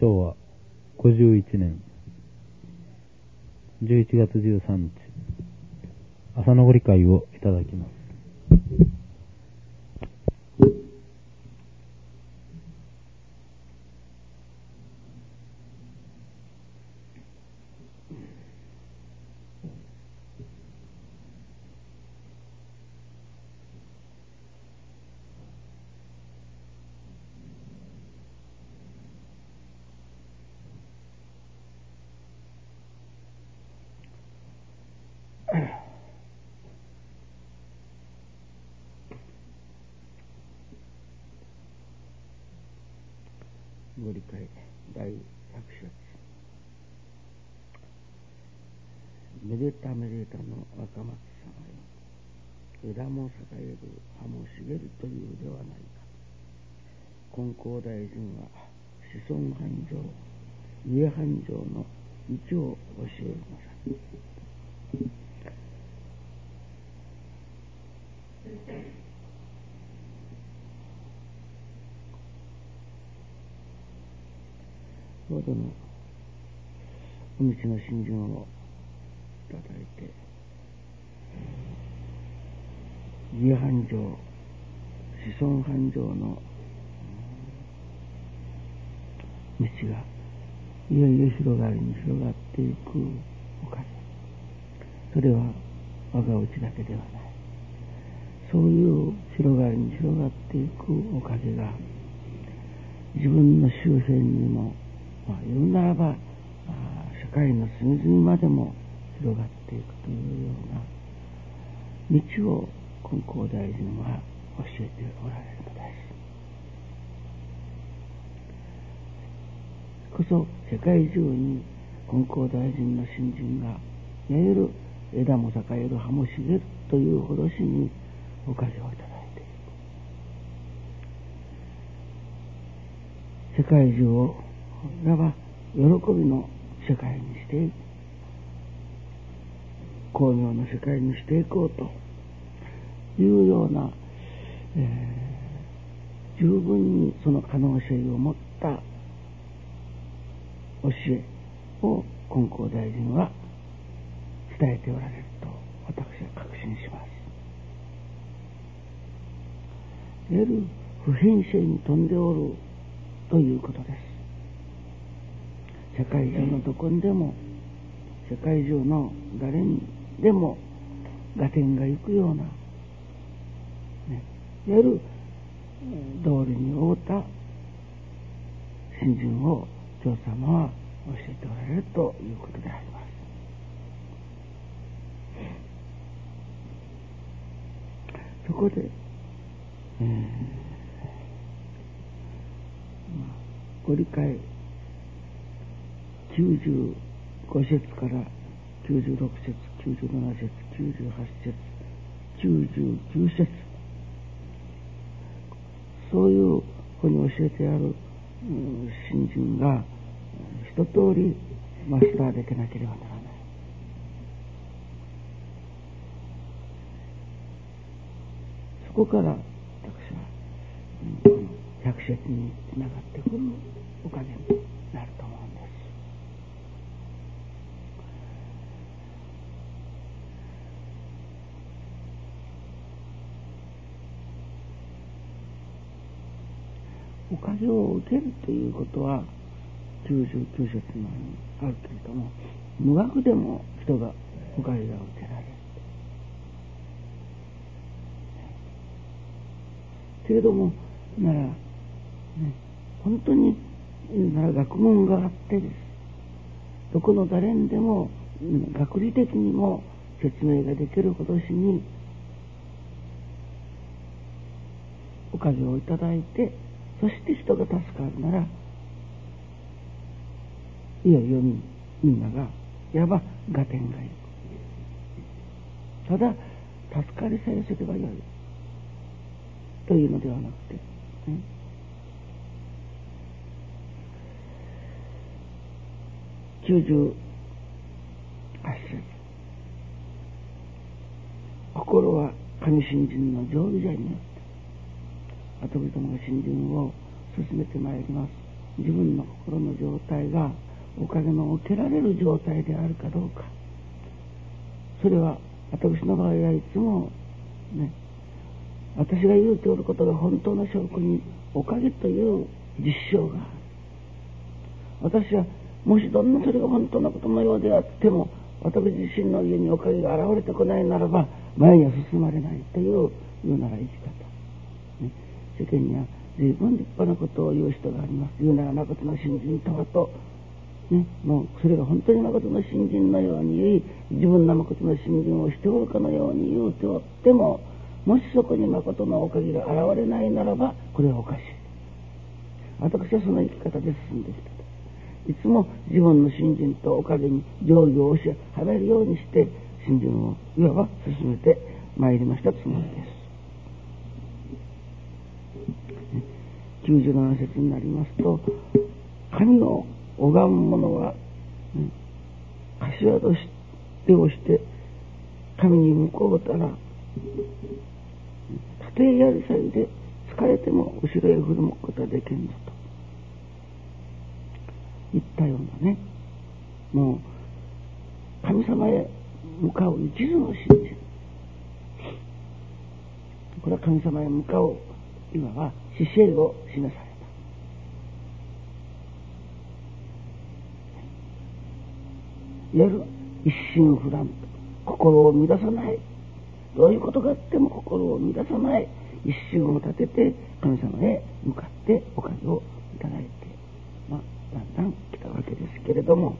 昭和51年11月13日、朝のご理解をいただきます。ご理解第100節。めでためでたの若松様よ、枝も栄える葉も茂るというではないか。金光大臣は子孫繁盛、家繁盛の道を教えなさい。ほどのお道の信心をたたいて、家繁盛、子孫繁盛の道がいよいよ広がりに広がっていくお方。それは我が家だけではない。そういう広がりに広がっていくおかげが自分の周辺にも、言うならば社会の隅々までも広がっていくというような道を金光大臣は教えておられるのです。こそ世界中に金光大臣の信心がいわゆる枝も栄える葉も茂るというほどしにおかげをいただいている。世界中をいわば喜びの世界にしていく、工業の世界にしていこうというような、十分にその可能性を持った教えを金光大臣は伝えておられると私は確信します。いわゆる普遍性に富んでおるということです。世界中のどこにでも、世界中の誰にでも合点がいくような、いわゆる道理に合うた信心を上様は教えておられるということであります。そこで、ご理解95節から96節、97節、98節、99節、そういう子に教えてある信心が一通りマスターできなければならない。そこから私は100節につながってくるおかげになると思うんです。おかげを受けるということは99節にあるけれども、無学でも人がおかげが受けられるけれども、なら、本当になら学問があってです。どこの誰にでも学理的にも説明ができるほどしにおかげをいただいて、そして人が助かるなら、いよいよみんながいわば合点がいる。ただ助かりさえすればよいというのではなくて、98節、心は神信心の常備剤によって、後人の信心を進めてまいります。自分の心の状態がお金の受けられる状態であるかどうか、それは私の場合はいつもね、私が言うておることが本当の証拠におかげという実証がある。私はもしどんなそれが本当のことのようであっても、私自身の家におかげが現れてこないならば前には進まれないという言うなら生き方、ね、世間には随分立派なことを言う人があります。言うなら誠の信心とはと、ね、もうそれが本当に誠の信心のように言い、自分の誠の信心をしておるかのように言うておっても、もしそこに誠のおかげが現れないならばこれはおかしい。私はその生き方で進んできた。いつも自分の信心とおかげに上下を押しはめるようにして信心をいわば進めてまいりましたつもりです。97節になりますと、神を拝む者は頭と手をして神に向こうたら、家庭やりさいで疲れても後ろへ振るむことはできんぞと言ったようなね、もう神様へ向かう一途の信心、これは神様へ向かういわば姿勢を示された。いわゆる一心不乱、心を乱さない、どういうことがあっても心を乱さない一心を立てて神様へ向かってお金をいただいて、だんだん来たわけですけれども、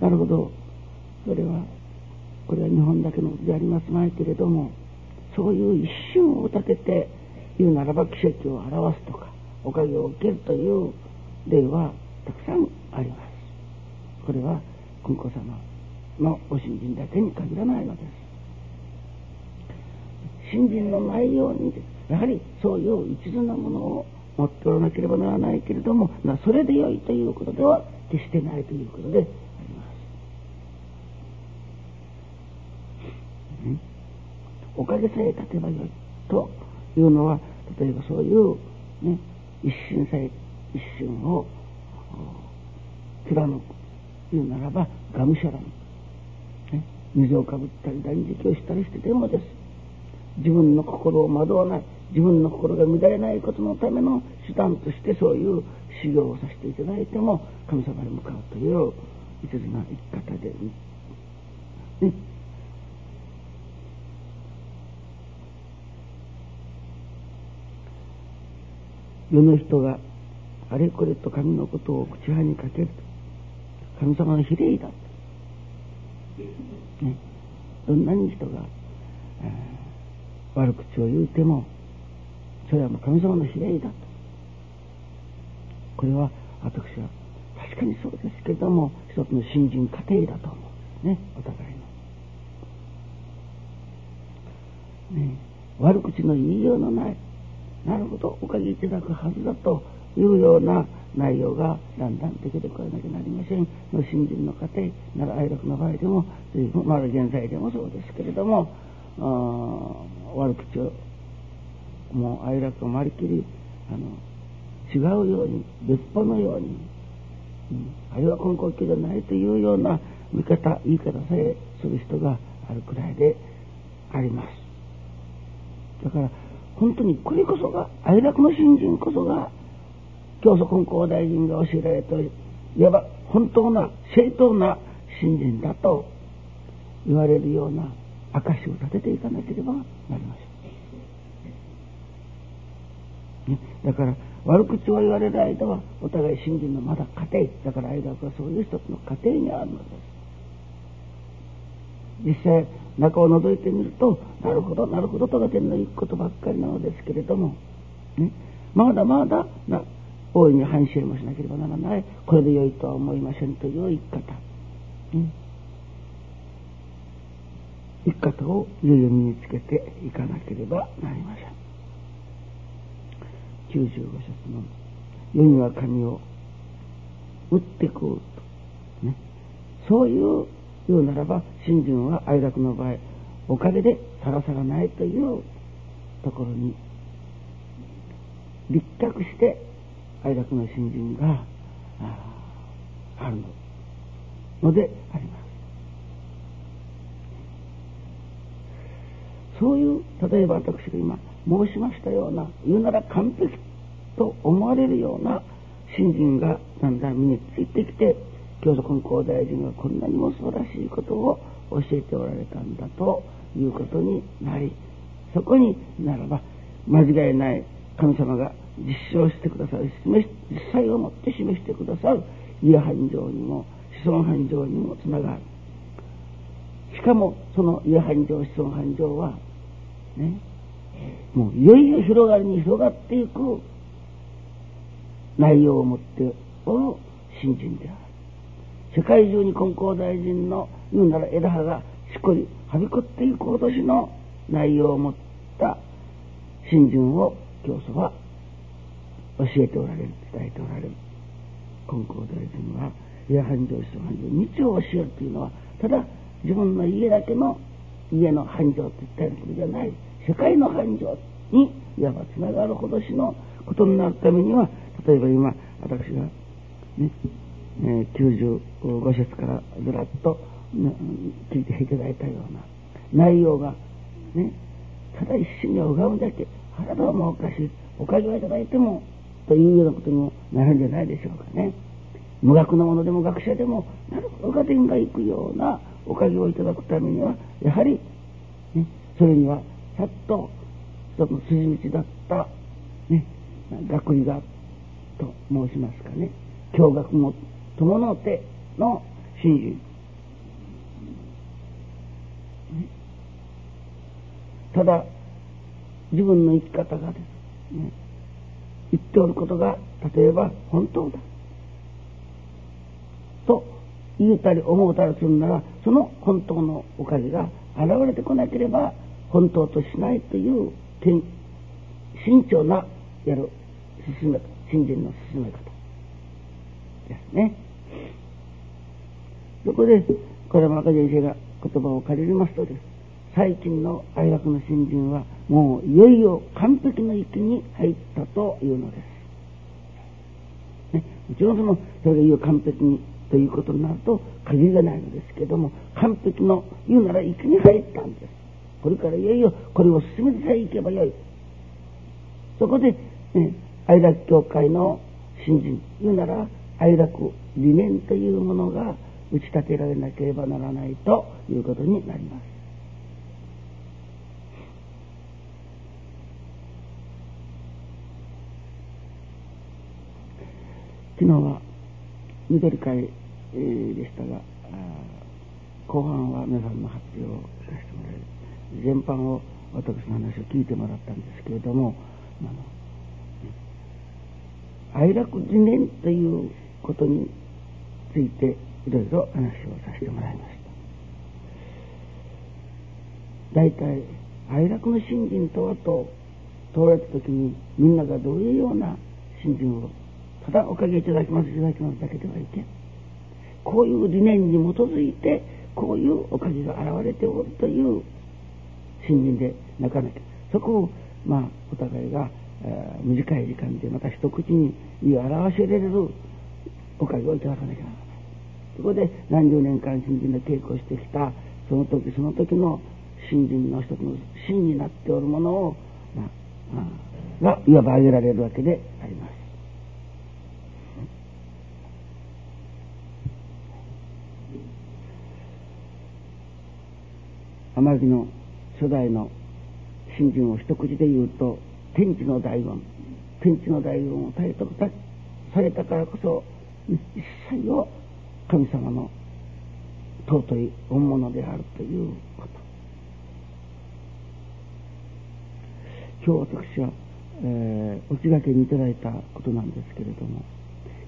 なるほど、それはこれは日本だけのことでありますまいけれども、そういう一瞬を立てて言うならば奇跡を表すとかおかげを受けるという例はたくさんあります。これは君子様のご信心だけに限らないのです。信心のないようにやはりそういう一途なものを持っておらなければならないけれども、それでよいということでは決してないということであります、うん、おかげさえ立てばよいというのは、例えばそういう、ね、一心を貫く言うならばがむしゃらに、ね、水をかぶったり断食をしたりしてでもです。自分の心を惑わない、自分の心が乱れないことのための手段としてそういう修行をさせていただいても神様に向かうという一途な生き方で、ね、世の人があれこれと神のことを口はにかけると神様の比例だと、ね、どんなに人が悪口を言うてもそれはもう神様の比例だと。これは私は確かにそうですけれども、一つの信心過程だと思うんですね。お互いの、ね、悪口の言いようのない、なるほどおかげいただくはずだというような内容がだんだん出てこなくなりませんの信心の過程なら、愛楽の場合でも随分、現在でもそうですけれども、悪口をもう愛楽をまりきり違うように別歩のように、あるいは根高級じゃないというような見方言い方さえする人があるくらいであります。だから本当にこれこそが愛楽の信心こそが教祖根高大臣が教えられていわば本当な正当な信心だと言われるような証を立てていかなければなりません、ね、だから悪口を言われる間はお互い信心のまだ過程だから、愛楽はそういう一つの過程にあるのです。実際中を覗いてみると、なるほどなるほどとが天の行くことばっかりなのですけれども、ね、まだ大いに反省もしなければならない、これで良いとは思いませんという生き方をいよいよ身につけていかなければなりません。95節の世には神を打ってこうと、ね、そういう言うならば信心は愛楽の場合おかげでさらさらないというところに立脚して快楽の信心があるのであります。そういう、例えば私が今申しましたような、言うなら完璧と思われるような信心がだんだん身についてきて、教祖金光大臣がこんなにも素晴らしいことを教えておられたんだということになり、そこにならば間違いない神様が実証してくださる、実際をもって示してくださる家繁盛にも子孫繁盛にもつながる。しかもその家繁盛子孫繁盛はね、もういよいよ広がりに広がっていく内容を持っておる信心である。世界中に金光大臣の言うなら枝葉がしっこりはびこっていくほどしの内容を持った信心を教祖は教えておられる、伝えておられる。金光大臣は家繁盛子孫繁盛道を教えるというのは、ただ自分の家だけの家の繁盛といったやつじゃない、世界の繁盛にいわばつながるほどしのことになるためには、例えば今私がね、95節からずらっと聞いていただいたような内容がね、ただ一心に拝むだけ、体はもうおかしい、おかげをいただいてもというようなことにもなるんじゃないでしょうかね。無学の者でも学者でもなるほどが天が行くようなおかげをいただくためには、やはり、ね、それにはさっと一つの筋道だった、ね、学位がと申しますかね、教学も伴うての信心、ね、ただ自分の生き方がですね、言っておることが例えば本当だと言うたり思うたりするなら、その本当のおかげが現れてこなければ本当としないという慎重なやる進め方、信心の進め方ですね。そこでこれも赤先生が言葉を借りますとです、最近の愛楽の信心はもういよいよ完璧の域に入ったというのです、ね、もちろんそれが言う完璧にということになると限りがないのですけれども、完璧の言うなら域に入ったんです。これからいよいよこれを進めてさえいけばよい。そこで、ね、愛楽教会の信心、言うなら愛楽理念というものが打ち立てられなければならないということになります。昨日は緑会でしたが、後半は皆さんの発表をさせてもらい、全般を私の話を聞いてもらったんですけれども、愛楽理念ということについていろいろ話をさせてもらいました。大体愛楽の信心とはと問われた時に、みんながどういうような信心を、ただおかげいただきますいただきますだけではいけん、こういう理念に基づいてこういうおかげが現れておるという信心でなかなか、そこをまあお互いが、短い時間でまた一口に言い表せられるおかげをいただかなきゃならない。そこで何十年間信心の稽古をしてきた、その時その時の信心の一つの芯になっておるものを、がいわば挙げられるわけであります。天城の初代の信心を一口で言うと、天地の大恩、天地の大恩を体得されたからこそ、一切を神様の尊い本物であるということ。今日私は、落書きにいただいたことなんですけれども、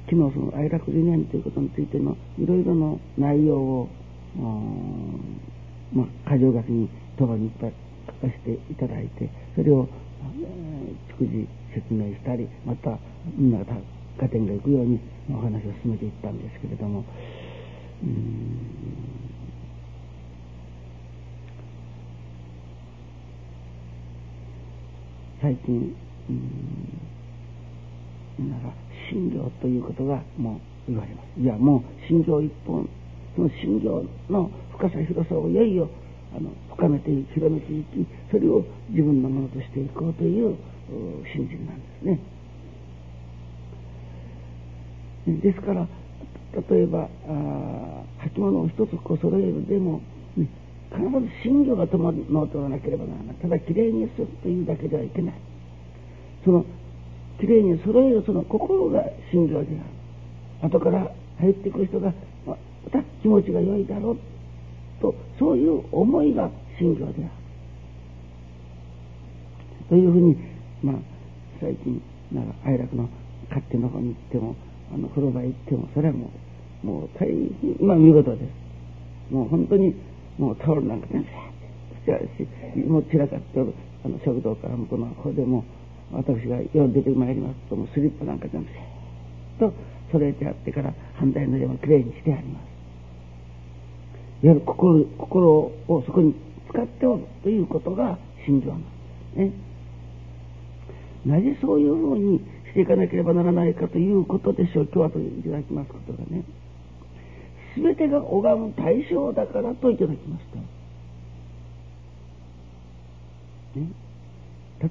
昨日その愛楽理念ということについてのいろいろの内容を、箇条書きにとばにいっぱい書かせていただいて、それを、逐次説明したり、またみんなが加点がいくようにお話を進めていったんですけれども、最近なら信条ということがもう言われます。いや、もう信条一本、その信条の深さ広さをいよいよ深めて広めていき、それを自分のものとしていこうという信心なんですね。ですから、例えば履物を一つこう揃えるでも、ね、必ず信条が伴わなければならない。ただきれいにするというだけではいけない。そのきれいに揃えるその心が信条である。後から入ってくる人がまた気持ちが良いだろうと、そういう思いが信条であるというふうに、最近なら愛楽の勝手の方に行っても風呂場行っても、それはもう大変見事です。もう本当にもうタオルなんかね、もう散らかっておる食堂から向こうの方でも、私が夜出てまいりますと、もうスリッパなんかじゃんと揃えてあってから、反対の絵もきれいにしてあります。いわゆる心をそこに使っておるということが信条なんですね。なぜそういうふうにしていかなければならないかということでしょう。今日はといただきますことがね、すべてが拝む対象だからといただきました、ね。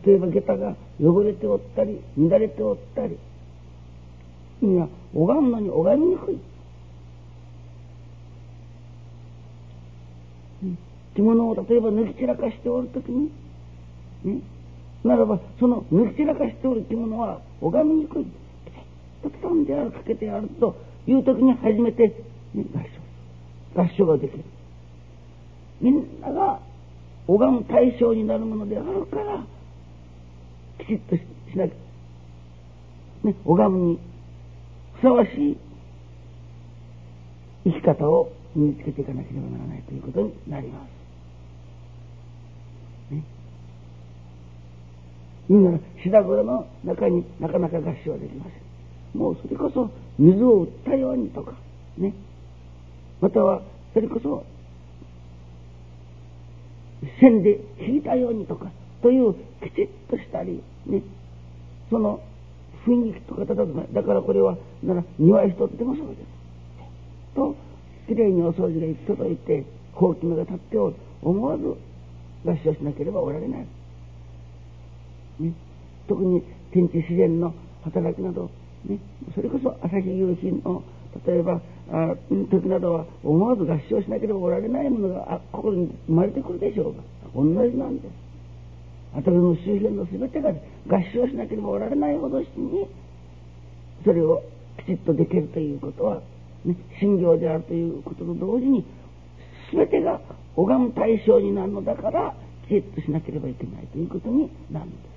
例えば下駄が汚れておったり乱れておったり、君は拝むのに拝みにくい。着物を例えば脱ぎ散らかしておるときに、ね、ならばその脱ぎ散らかしておる着物は拝みにくい。ピタッとつかんである、かけてあるというときに初めて、ね、合掌ができる。みんなが拝む対象になるものであるから、きちっとしなきゃ、ね、拝むにふさわしい生き方を身につけていかなければならないということになります、ね。みんなシダゴラの中になかなか合掌はできません。もうそれこそ水を打ったようにとかね、またはそれこそ線で引いたようにとかというきちっとしたりね、その雰囲気とか、だからこれはなら庭へとってもそうですと、きれいにお掃除が行き届いてほうき目が立っておる、思わず合掌しなければおられない、ね。特に天地自然の働きなど、ね、それこそ朝日夕日の例えば時などは思わず合掌しなければおられないものが心に生まれてくるでしょうが、同じなんです。私の周辺のすべてが合掌しなければおられないほどしてに、それをきちっとできるということは、ね、信条であるということと同時に、すべてが拝む対象になるのだからきちっとしなければいけないということになるんです。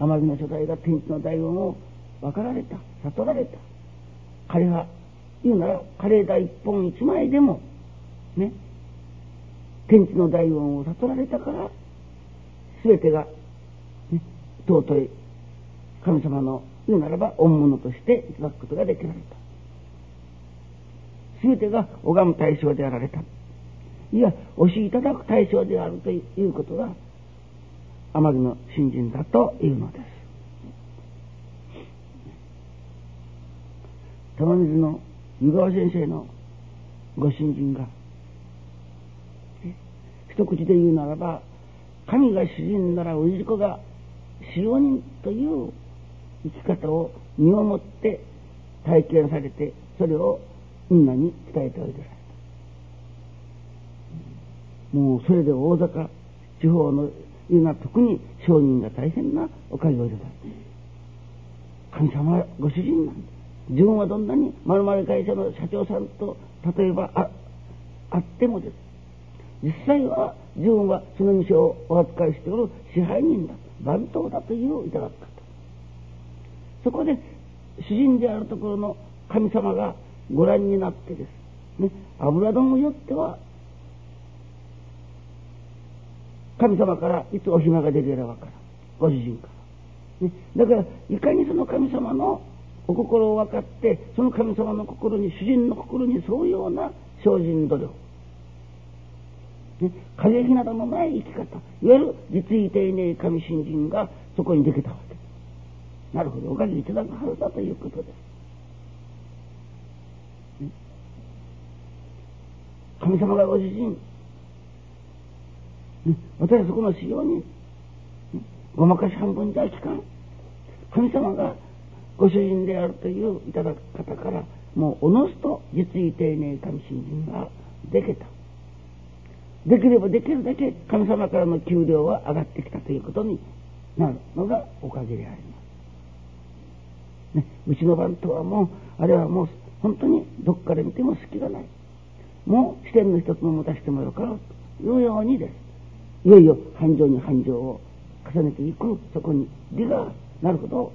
天城の初代が天地の大音を分かられた、悟られた。枯葉言うなら枯れ枝一本一枚でもね、天地の大音を悟られたから、すべてが、ね、尊い神様の言うならば御物としていただくことができられた。すべてが拝む対象であられた。いや、おしいただく対象であるということが天城の信心だというのです。玉水の湯川先生のご信心が、ね、一口で言うならば、神が主人なら氏子が使用人という生き方を身をもって体験されて、それをみんなに伝えておいでられた。もうそれで大阪地方のいうのは特に商人が大変なおかげをいただいた。神様はご主人なんです。自分はどんなに丸々会社の社長さんと例えばあってもです。実際は自分はその店をお扱いしておる支配人だ、番頭だといういただく方。そこで主人であるところの神様がご覧になってですね、油丼をよっては神様からいつお暇が出るやらわからん、ご主人から、ね、だからいかにその神様のお心を分かって、その神様の心に主人の心に沿うような精進努力、ね、風邪ひなどのない生き方、いわゆる実意丁寧神信心がそこにできたわけ。なるほど、お金一段が払うだということです、ね。神様がご自身、ね、私はそこの修行に、ね、ごまかし半分じゃ効かん。神様がご主人であるといういただく方から、もうおのすと実意丁寧神信心ができた。できればできるだけ神様からの給料は上がってきたということになるのがおかげであります、ね、うちの番頭はもうあれはもう本当にどっから見ても隙がない、もう支店の一つも持たせてもよかろうというようにです、いよいよ繁盛に繁盛を重ねていく、そこに利がある。なるほど、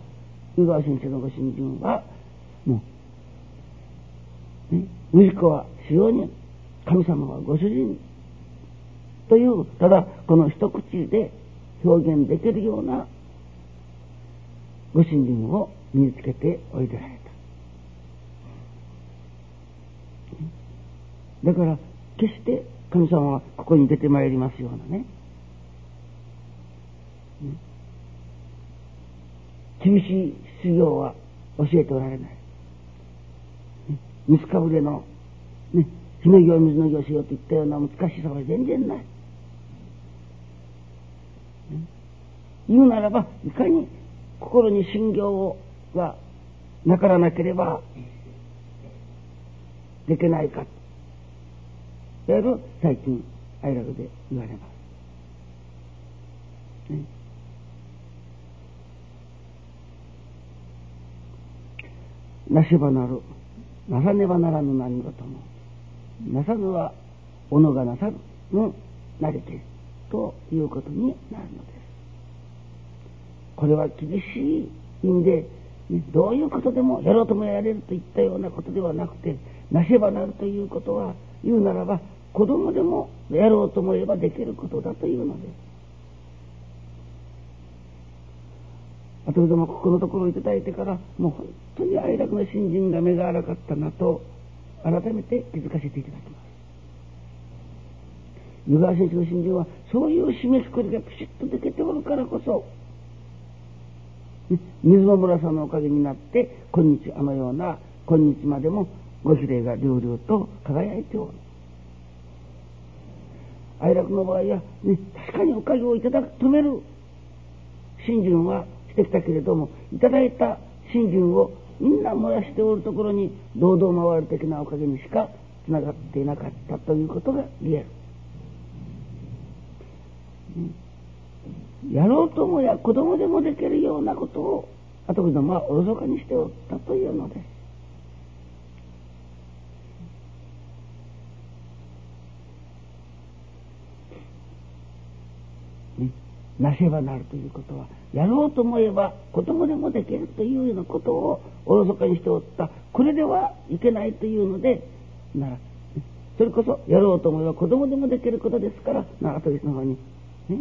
湯川先生のご信心はもう、ね、氏子は主要に神様はご主人という、ただこの一口で表現できるようなご信心を身につけておいでられた。だから決して神様はここに出てまいりますようなね、厳しい修行は教えておられない。水かぶれのね、火の行水の行しようといったような難しさは全然ない。言うならば、いかに心に信仰がなからなければできないかというのを最近愛楽で言われます、ね。なしばなる、なさねばならぬ何事も、なさぬはおのがなさるのなりけということになるのです。これは厳しい意味で、どういうことでもやろうともやれるといったようなことではなくて、なせばなるということは、言うならば子供でもやろうと思えばできることだというのです。私どもここのところいただいてから、もう本当に愛楽の信心が目が荒かったなと改めて気づかせていただきます。湯川先生の信心はそういう締めくくりがピシッとできておるからこそ、水の村さんのおかげになって今日、あのような今日までもご比例が両々と輝いておる。愛楽の場合は、ね、確かにおかげをいただく止める信心はしてきたけれども、いただいた信心をみんな燃やしておるところに堂々回る的なおかげにしかつながっていなかったということが言える。やろうともや子供でもできるようなことを私どもはおろそかにしておったというのです。ね、なせばなるということは、やろうと思えば子供でもできるというようなことをおろそかにしておった。これではいけないというので、ならそれこそやろうと思えば子供でもできることですから、なあというの方にね、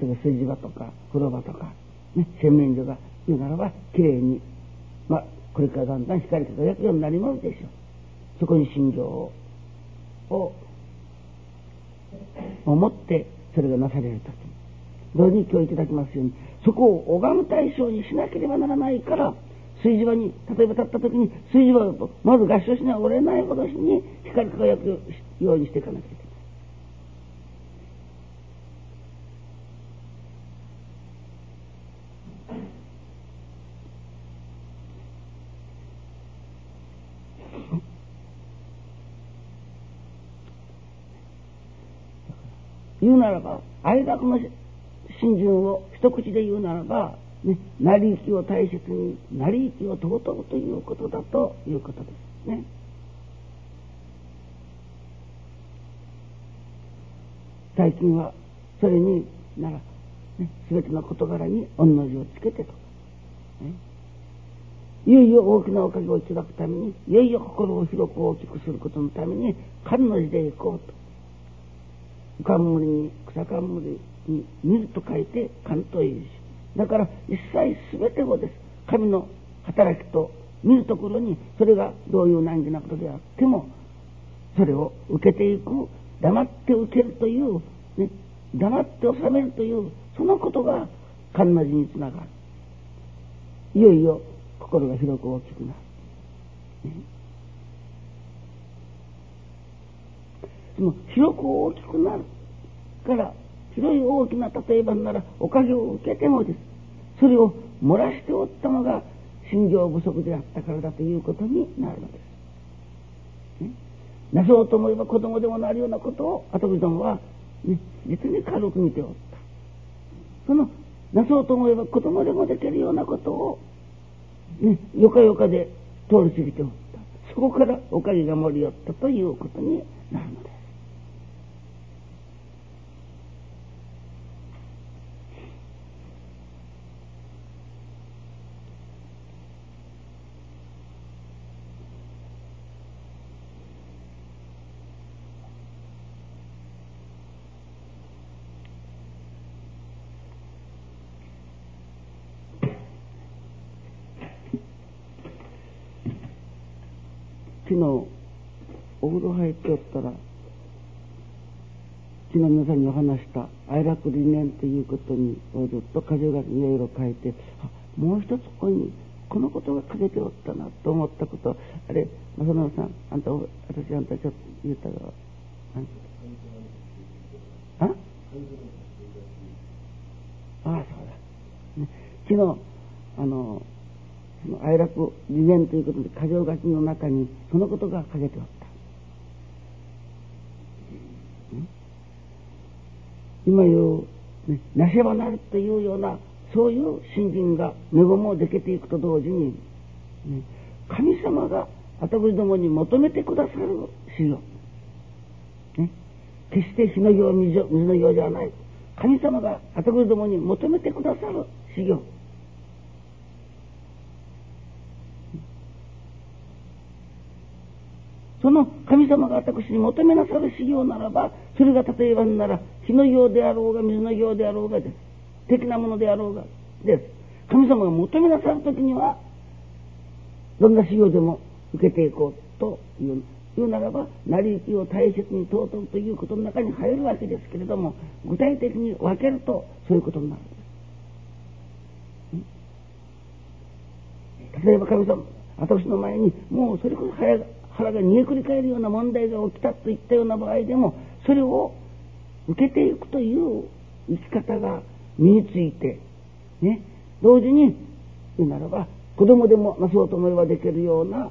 例えば炊事場とか風呂場とか、ね、洗面所が言うならばきれいに、まあこれからだんだん光り輝くようになりますでしょう。そこに信条を持ってそれがなされるとき、同時に今日いただきますように、そこを拝む対象にしなければならないから、炊事場に例えば立ったときに、炊事場をまず合掌しない折れないほどに光り輝くようにしていかなきゃいけない。言うならば、愛楽の信心を一口で言うならば、ね、成り行きを大切に、成り行きを尊ぶということだということですね。最近はそれになら、ね、全ての事柄に恩の字をつけてとか、ね、いよいよ大きなおかげをいただくために、いよいよ心を広く大きくすることのために漢の字で行こうと。冠に草冠に水と書いて冠というし、だから一切全てをです、神の働きと見るところに、それがどういう難儀なことであってもそれを受けていく、黙って受けるという、ね、黙って納めるという、そのことが神の字につながる。いよいよ心が広く大きくなる、ね、その広く大きくなるから広い大きな例えばならおかげを受けてもです。それを漏らしておったのが信行不足であったからだということになるのです、ね、なそうと思えば子供でもなるようなことを跡部さんは、ね、実に軽く見ておった。そのなそうと思えば子供でもできるようなことを、ね、よかよかで通り過ぎておった。そこからおかげが盛り寄ったということになるのです。昨日お風呂入っておったら昨日皆さんにお話した哀楽理念ということにずっと箇条書きにいろいろ書いて、もう一つここにこのことが欠けておったなと思ったこと、あれ正野さん、あんたちょっと言ったがあそうだ、ね、昨日哀楽理念ということで箇条書きの中にそのことが書けておった。今言うなせばなるというようなそういう信心が恵もうでけていくと同時に、神様が私どもに求めてくださる修行、決して火の行水の行ではない、神様が私どもに求めてくださる修行、その神様が私に求めなさる修行ならば、それが例えばなら火の行であろうが水の行であろうがです。的なものであろうがです。神様が求めなさるときにはどんな修行でも受けていこうというならば、成り行きを大切に尊ぶということの中に入るわけですけれども、具体的に分けるとそういうことになる。例えば神様、私の前にもうそれこそ腹が煮えくり返るような問題が起きたといったような場合でも、それを受けていくという生き方が身について、ね、同時に言うならば子供でもなそうと思えばできるような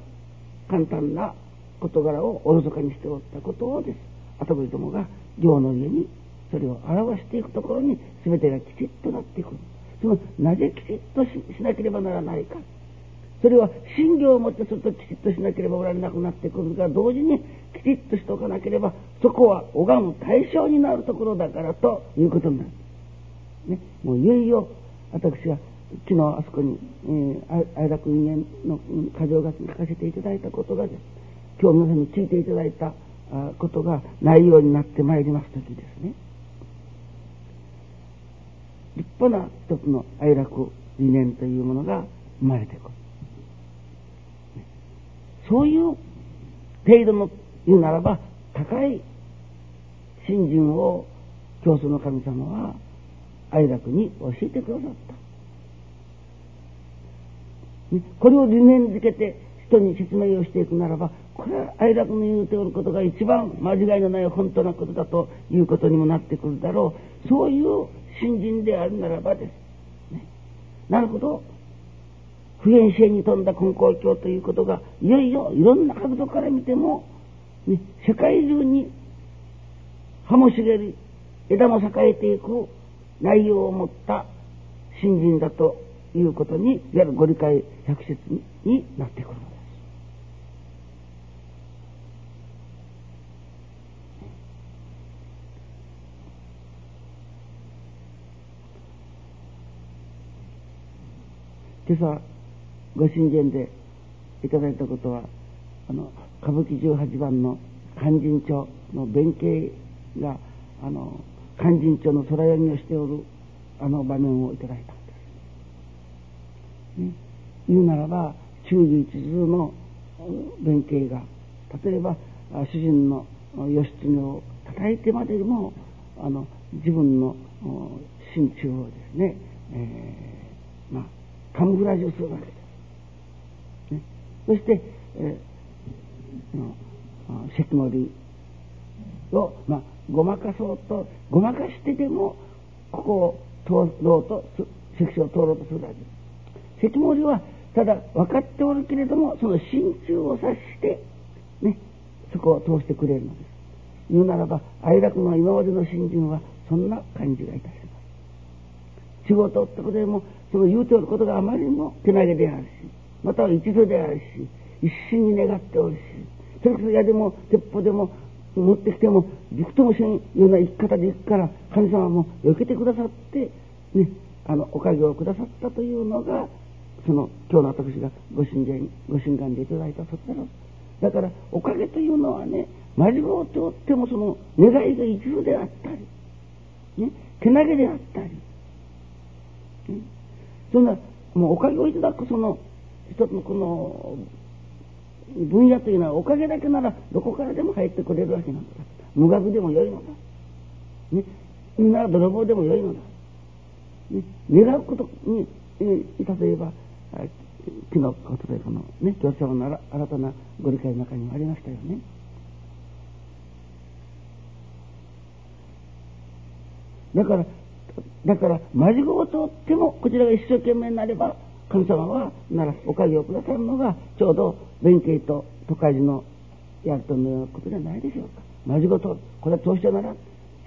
簡単な事柄をおろそかにしておったことをです。跡部どもが行の上にそれを表していくところに全てがきちっとなっていく。そのなぜきちっと しなければならないか、それは信行をもってするときちっとしなければおられなくなってくるが、同時にきちっとしておかなければそこは拝む対象になるところだからということになる、ね、もういよいよ私は昨日あそこに、哀楽理念の箇条書きに書かせていただいたことがです。今日皆さんに聞いていただいたことが内容になってまいりますときですね、立派な一つの哀楽理念というものが生まれてくる。そういう程度の言うならば高い信心を教祖の神様は哀楽に教えてくださった、ね、これを理念づけて人に説明をしていくならば、これは哀楽の言うておることが一番間違いのない本当なことだということにもなってくるだろう。そういう信心であるならばです、ね、なるほど、普遍性に富んだ根高教ということがいよいよいろんな角度から見ても、ね、世界中に葉も茂り枝も栄えていく内容を持った信心だということに、いわゆるご理解百説になってくるのです。今朝ご信玄でいただいたことは、歌舞伎18番の勧進帳の弁慶が勧進帳の空読みをしておる場面をいただいたんです、ね、言うならば91通の弁慶が例えば主人の義経を叩いてまでも自分の心中をですね、まあカムフラージュするわけです、ね、そして、せつもりを、ごまかそうとごまかしてでもここを通ろうと関所を通ろうとするわけです。関守はただ分かっておるけれどもその心中を察して、ね、そこを通してくれるのです。言うならば哀楽の今までの信心はそんな感じがいたします。仕事ってことでもその言うておることがあまりにも手投げであるし、または一途であるし、一心に願っておるし、それこそ矢でも鉄砲でも持ってきてもびくともしないような生き方でいくから、神様も避けてくださって、ね、おかげをくださったというのがその今日の私がご神願でいただいたところだから、おかげというのはね、間違うとってもその願いが一途であったり、ね、手投げであったり、ね、そんなもうおかげをいただくその一つのこの分野というのは、おかげだけならどこからでも入ってくれるわけなんだ。無学でもよいのだ、ね、みんな泥棒でもよいのだ、ね、願うことに例えば昨日例えばのね教師様の新たなご理解の中にもありましたよね。だからまじごとってもこちらが一生懸命になれば神様はならおかげをくださるのが、ちょうど弁慶と都会寺のやるとのようなことじゃないでしょうか。まじごとこれはどうしてならん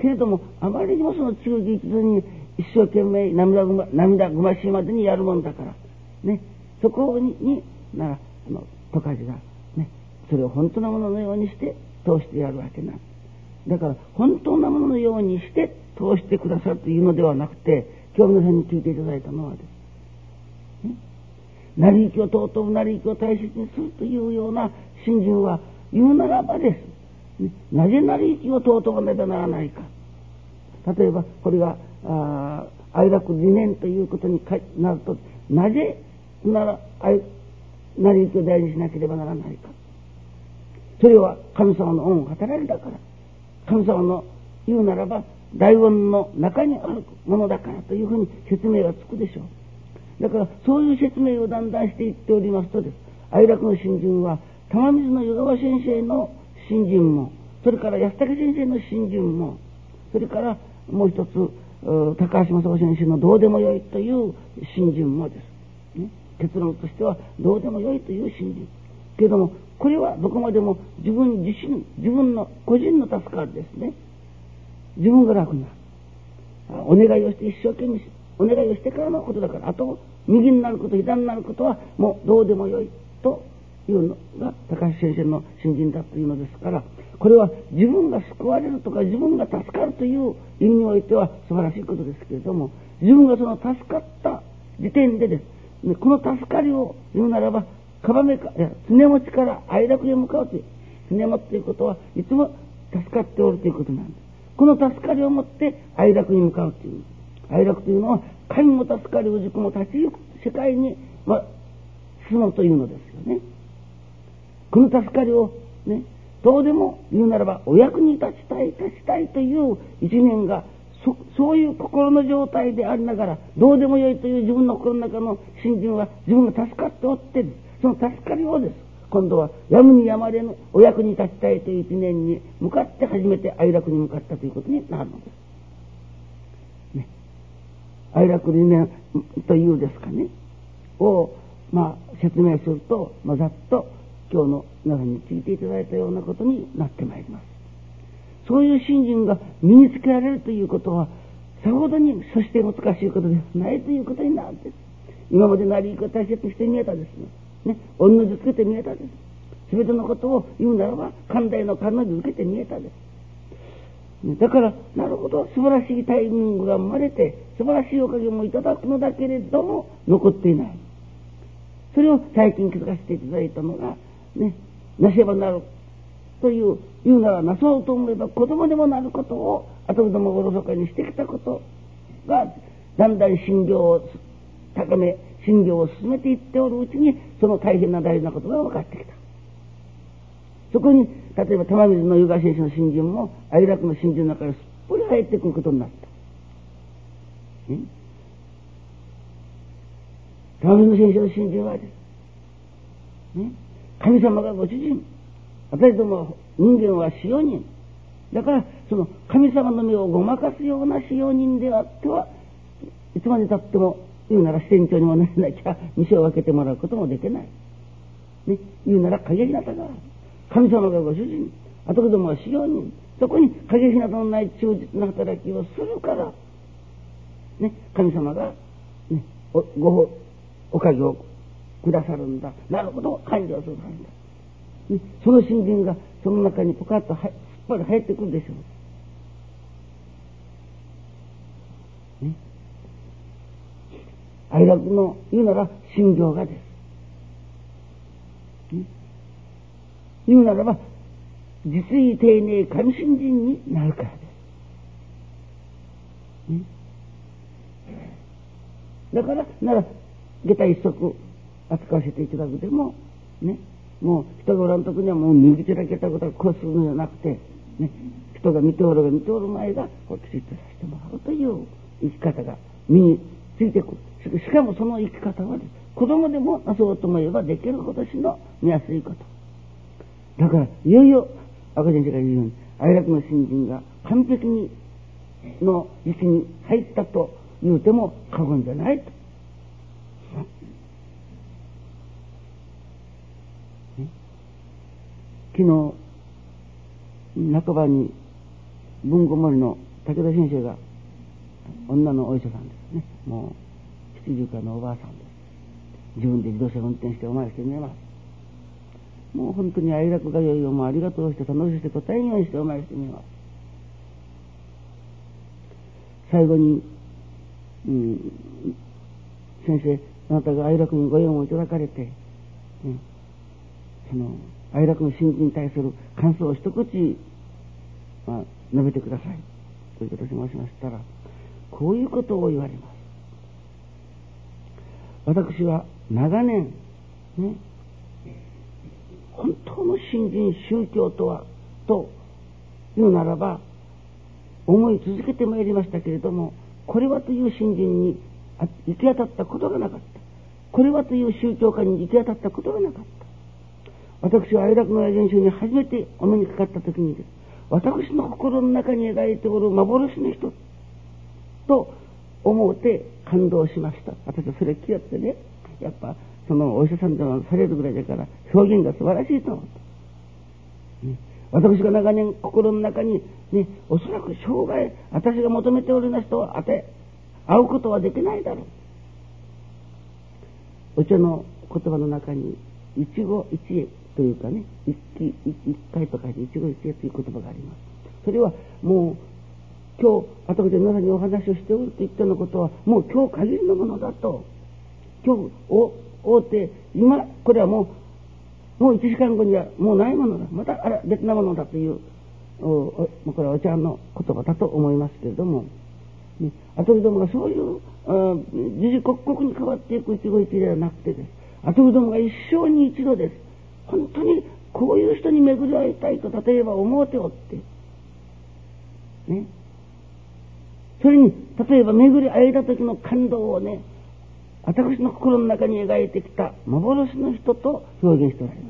けれども、あまりにもその忠義一途に一生懸命涙ぐましいまでにやるもんだからね、そこになら都会寺がねそれを本当なもののようにして通してやるわけなんだから、本当なもののようにして通してくださるというのではなくて、今日皆さんに聞いていただいたのはです、ね、成り行きを尊ぶ、成り行きを大切にするというような信心は、言うならばです、ね、なぜ成り行きを尊ばねばならないか。例えばこれが哀楽理念ということになると、なぜなら成り行きを大事にしなければならないか。それは神様の恩を働きだから、神様の言うならば大恩の中にあるものだからというふうに説明がつくでしょう。だからそういう説明をだんだんしていっておりますとです、哀楽の信心は玉水の湯川先生の信心も、それから安武先生の信心も、それからもう一つ高橋正子先生のどうでもよいという信心もです、ね、結論としてはどうでもよいという信心けれども、これはどこまでも自分の個人の助かりですね。自分が楽になる、お願いをして一生懸命お願いをしてからのことだから、あと右になること、左になることはもうどうでもよいというのが高橋先生の信心だというのですから、これは自分が救われるとか自分が助かるという意味においては素晴らしいことですけれども、自分がその助かった時点でですね、この助かりを言うならばかめかいや常持ちから哀楽へ向かうという、常持ということはいつも助かっておるということなんです。この助かりをもって哀楽に向かうという、哀楽というのは神も助かりを軸も立ち行く世界に、進むというのですよね。この助かりをね、どうでも言うならばお役に立ちたいという一念が そういう心の状態でありながら、どうでもよいという自分の心の中の信心は自分が助かっておってです、その助かりをです、今度はやむにやまれぬお役に立ちたいという一念に向かって初めて哀楽に向かったということになるのです、ね、哀楽理念というですかねを、説明すると、ざっと今日の皆さんに聞いていただいたようなことになってまいります。そういう信心が身につけられるということは、さほどにそして難しいことではないということになるんです。今まで成り行きを大切にして見えたですね、御の字つけて見えたです。すべてのことを言うならば寛大の勘の字受けて見えたです。だからなるほど、素晴らしいタイミングが生まれて素晴らしいおかげもいただくのだけれども残っていない、それを最近気づかせていただいたのがね、なせばなるという、言うならなそうと思えば子供でもなることを後々もおろそかにしてきたことが、だんだん信仰を高め信仰を進めていっておるうちに、その大変な大事なことが分かってきた。そこに例えば玉水の湯川先生の信心も哀楽の信心の中にすっぽり入ってくることになった。鏡の聖書を信じるわけです、ね、神様がご主人、私ども人間は使用人だから、その神様の目をごまかすような使用人であってはいつまでたっても言うなら支店長にもならなきゃ店を分けてもらうこともできない、ね、言うなら陰ひなたがある、神様がご主人、私どもは使用人、そこに陰ひなたのない忠実な働きをするから、ね、神様が、ね、おかげをくださるんだ、なるほど、感謝をするはずだ、ね、その信心がその中にポカッとすっぱり入ってくるでしょう、ね、愛楽の言うなら信仰がです、ね、言うならば実意丁寧神信心になるからです、ね、だからなら下駄一足扱わせていただくでもね、もう人がおらんとこにはもう右手だけたことはこうするのじゃなくて、ね、人が見ておるが見ておる前がこうきちっとさせてもらうという生き方が身についてくる。しかもその生き方は、ね、子供でもなそうと思えばできることしの見やすいことだから、いよいよ赤先生が言うように愛楽の信心が完璧にの時期に入ったと言うても過言じゃないと。昨日半ばに文庫森の武田先生が、女のお医者さんですね、もう70かのおばあさんです。自分で自動車運転してお参りしてね、もう本当に愛楽がよいよもうありがとうして楽しくして答えんようにしてお参りしてみます。最後に、先生、あなたが愛楽にご縁をいただかれて、ね、その愛楽の信心に対する感想を一口、まあ、述べてくださいということを申しましたら、こういうことを言われます。私は長年、ね、本当の信心、宗教とはというならば思い続けてまいりましたけれども、これはという信心に行き当たったことがなかった。これはという宗教家に行き当たったことがなかった。私は愛楽の現象に初めてお目にかかったときに、私の心の中に描いておる幻の人と思うて感動しました。私はそれ聞きやってね、やっぱそのお医者さんではされるぐらいだから表現が素晴らしいと思った、ね、私が長年心の中にね、おそらく生涯私が求めておるような人は会うことはできないだろう。お茶の言葉の中に一期一会というかね、一期一回と書いて一期一会という言葉があります。それはもう今日あとで皆さんにお話をしておるといったようなことは、もう今日限りのものだと、今日を追って今これはもう1時間後にはもうないものだ、またあれ別なものだというこれはお茶の言葉だと思いますけれども、ね、あとどもがそういう時々刻々に変わっていく一期一会ではなくてです、あとどもが一生に一度です。本当にこういう人に巡り会いたいと例えば思うておって、ね、それに例えば巡り会えた時の感動をね、私の心の中に描いてきた幻の人と表現しておられま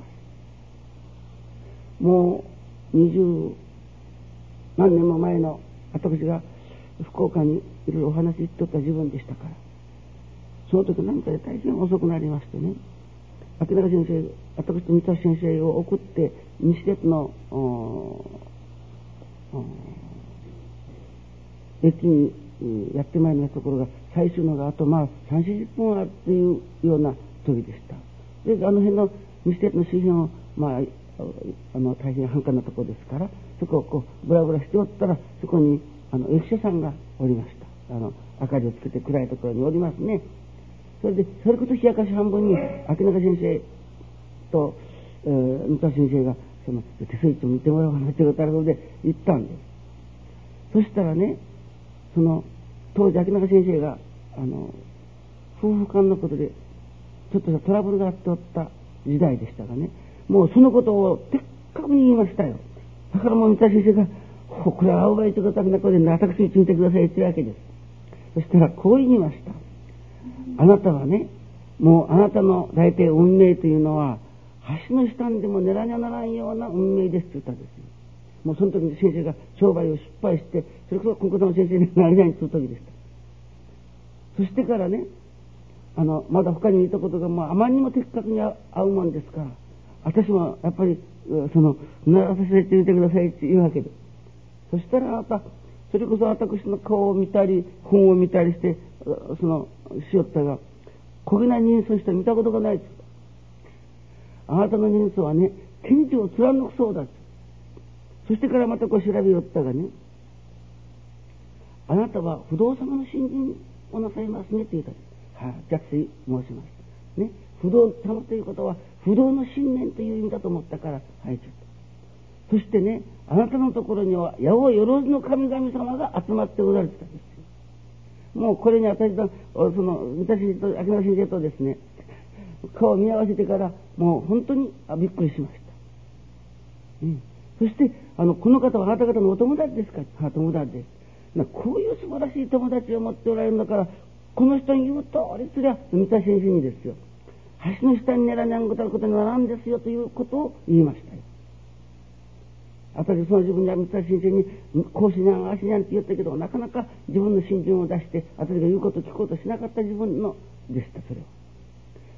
す。もう20何年も前の私が福岡にいろいろお話し言っとった自分でしたから、その時何かで大変遅くなりましてね、明永先生、私と三橋先生を送って西鉄の駅にやってまいりましたところが、最終のがあとまあ30分あるというような時でした。で、あの辺の西鉄の周辺を、まあ、大変繁華なところですから、そこをこうブラブラしておったら、そこに駅舎さんがおりました。明かりをつけて暗いところにおりますね。それでそれこそ冷やかし半分に明永先生と三田先生がその手すりと見てもらおうかなということで行ったんです。そしたらね、その当時明永先生が夫婦間のことでちょっとしたトラブルがあっておった時代でしたがね、もうそのことを的確に言いましたよ。だからもう三田先生がこれは青葉いということなことで私についてくださいというわけです。そしたらこう言いました。あなたはね、もうあなたの大体運命というのは橋の下にでも寝らにゃならんような運命ですって言ったんですよ。もうその時に先生が商売を失敗して、それこそ金子さんの先生になりないという時でした。そしてからね、まだ他にいたことがもうあまりにも的確に合うもんですから、私もやっぱりそのならさせてみてくださいって言うわけで、そしたらまたそれこそ私の顔を見たり本を見たりしてそのしよったが、こげな人相して見たことがないっつった。あなたの人相はね、賢治を貫くそうだっつった。そしてからまたこう調べよったがね、あなたは不動様の信心をなさいますねって言った。はい、じゃあつい申しましたね。不動様ということは不動の信念という意味だと思ったから入っちゃった。そしてね、あなたのところには八百万の神々様が集まっておられてたんですよ。もうこれに私と秋野先生とですね、顔を見合わせてからもう本当にびっくりしました、そしてこの方はあなた方のお友達ですか。あ、友達です。こういう素晴らしい友達を持っておられるんだから、この人に言うとあれすりゃ三田先生にですよ、橋の下に寝らにゃんごたることにならんですよということを言いましたよ。私その自分では三田先生にこうしにゃんあしにゃんって言ったけど、なかなか自分の信心を出して私が言うことを聞こうとしなかった自分のでした。それは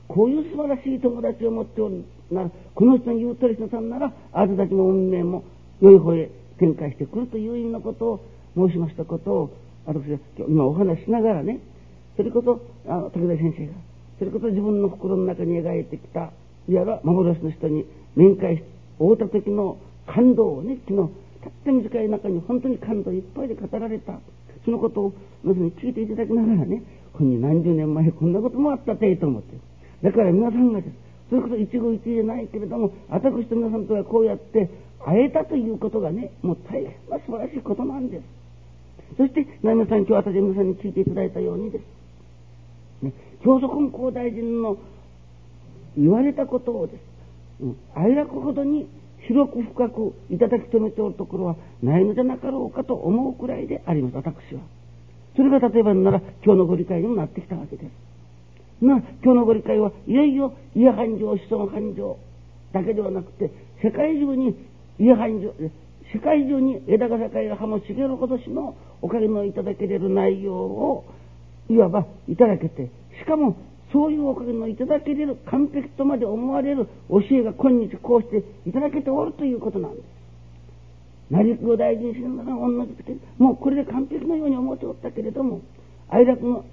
こういう素晴らしい友達を持っておるなら、この人に言うとりしのさんならあなたたちも運命も良い方へ展開してくるという意味のことを申しましたことを、私が今お話ししながらね、それこそ武田先生がそれこそ自分の心の中に描いてきた、いわば幻の人に面会して会うた時の感動をね、昨日たった短い中に本当に感動いっぱいで語られた、そのことをまさに聞いていただきながらね、こんに何十年前こんなこともあったっていいと思って、だから皆さんがですそれこそ一期一会じゃないけれども、私と皆さんとはこうやって会えたということがね、もう大変な素晴らしいことなんです。そして皆さん、今日私は皆さんに聞いていただいたようにですね、教祖金光大臣の言われたことをです、哀楽ほどに広く深くいただき止めておるところはないのじゃなかろうかと思うくらいであります、私は。それが例えばなら今日のご理解にもなってきたわけです。今日のご理解はいよいよ家繁盛、子孫繁盛だけではなくて、世界中に枝が栄える葉も茂ることしのおかげのいただけれる内容をいわばいただけて、しかもそういうおかげのいただけれる完璧とまで思われる教えが今日こうしていただけておるということなんです。成久を大事にしながら同じくて、もうこれで完璧のように思っておったけれども、愛楽の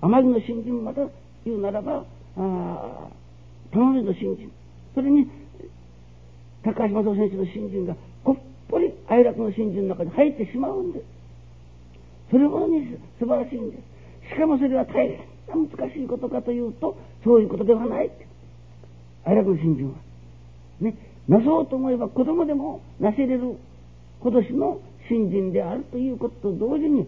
天城の信心、また言うならば玉水の信心、それに高橋正夫先生の信心がこっぽり愛楽の信心の中に入ってしまうんです。それほどに素晴らしいんです。しかもそれは大変難しいことかというと、そういうことではない。愛楽の信心はね、なそうと思えば子供でもなせれる今年の信心であるということと同時に、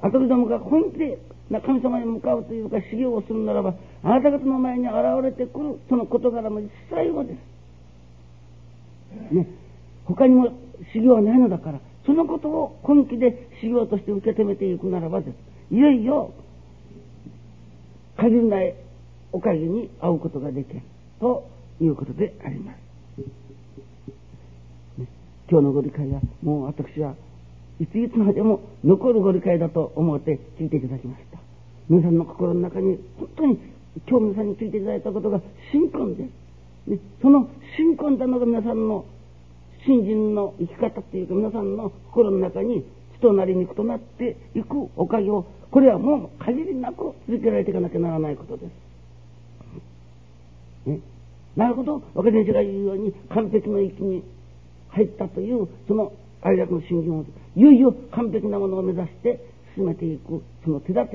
後人どもが本気で神様に向かうというか修行をするならば、あなた方の前に現れてくるその事柄も一切をですね、他にも修行はないのだから、そのことを根気で修行として受け止めていくならばです、いよいよ限りないおかげに会うことができるということであります、今日のご理解はもう私はいついつまでも残るご理解だと思って聞いていただきました。皆さんの心の中に本当に今日皆さんに聞いていただいたことが信心です、その信心だのが皆さんの信心の生き方というか、皆さんの心の中に血となり肉となっていくおかげを、これはもう限りなく続けられていかなきゃならないことです、なるほど。若先生が言うように完璧の域に入ったというその愛楽の信心を、いよいよ完璧なものを目指して進めていくその手がか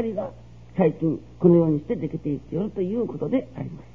りが最近このようにしてできていっているということであります。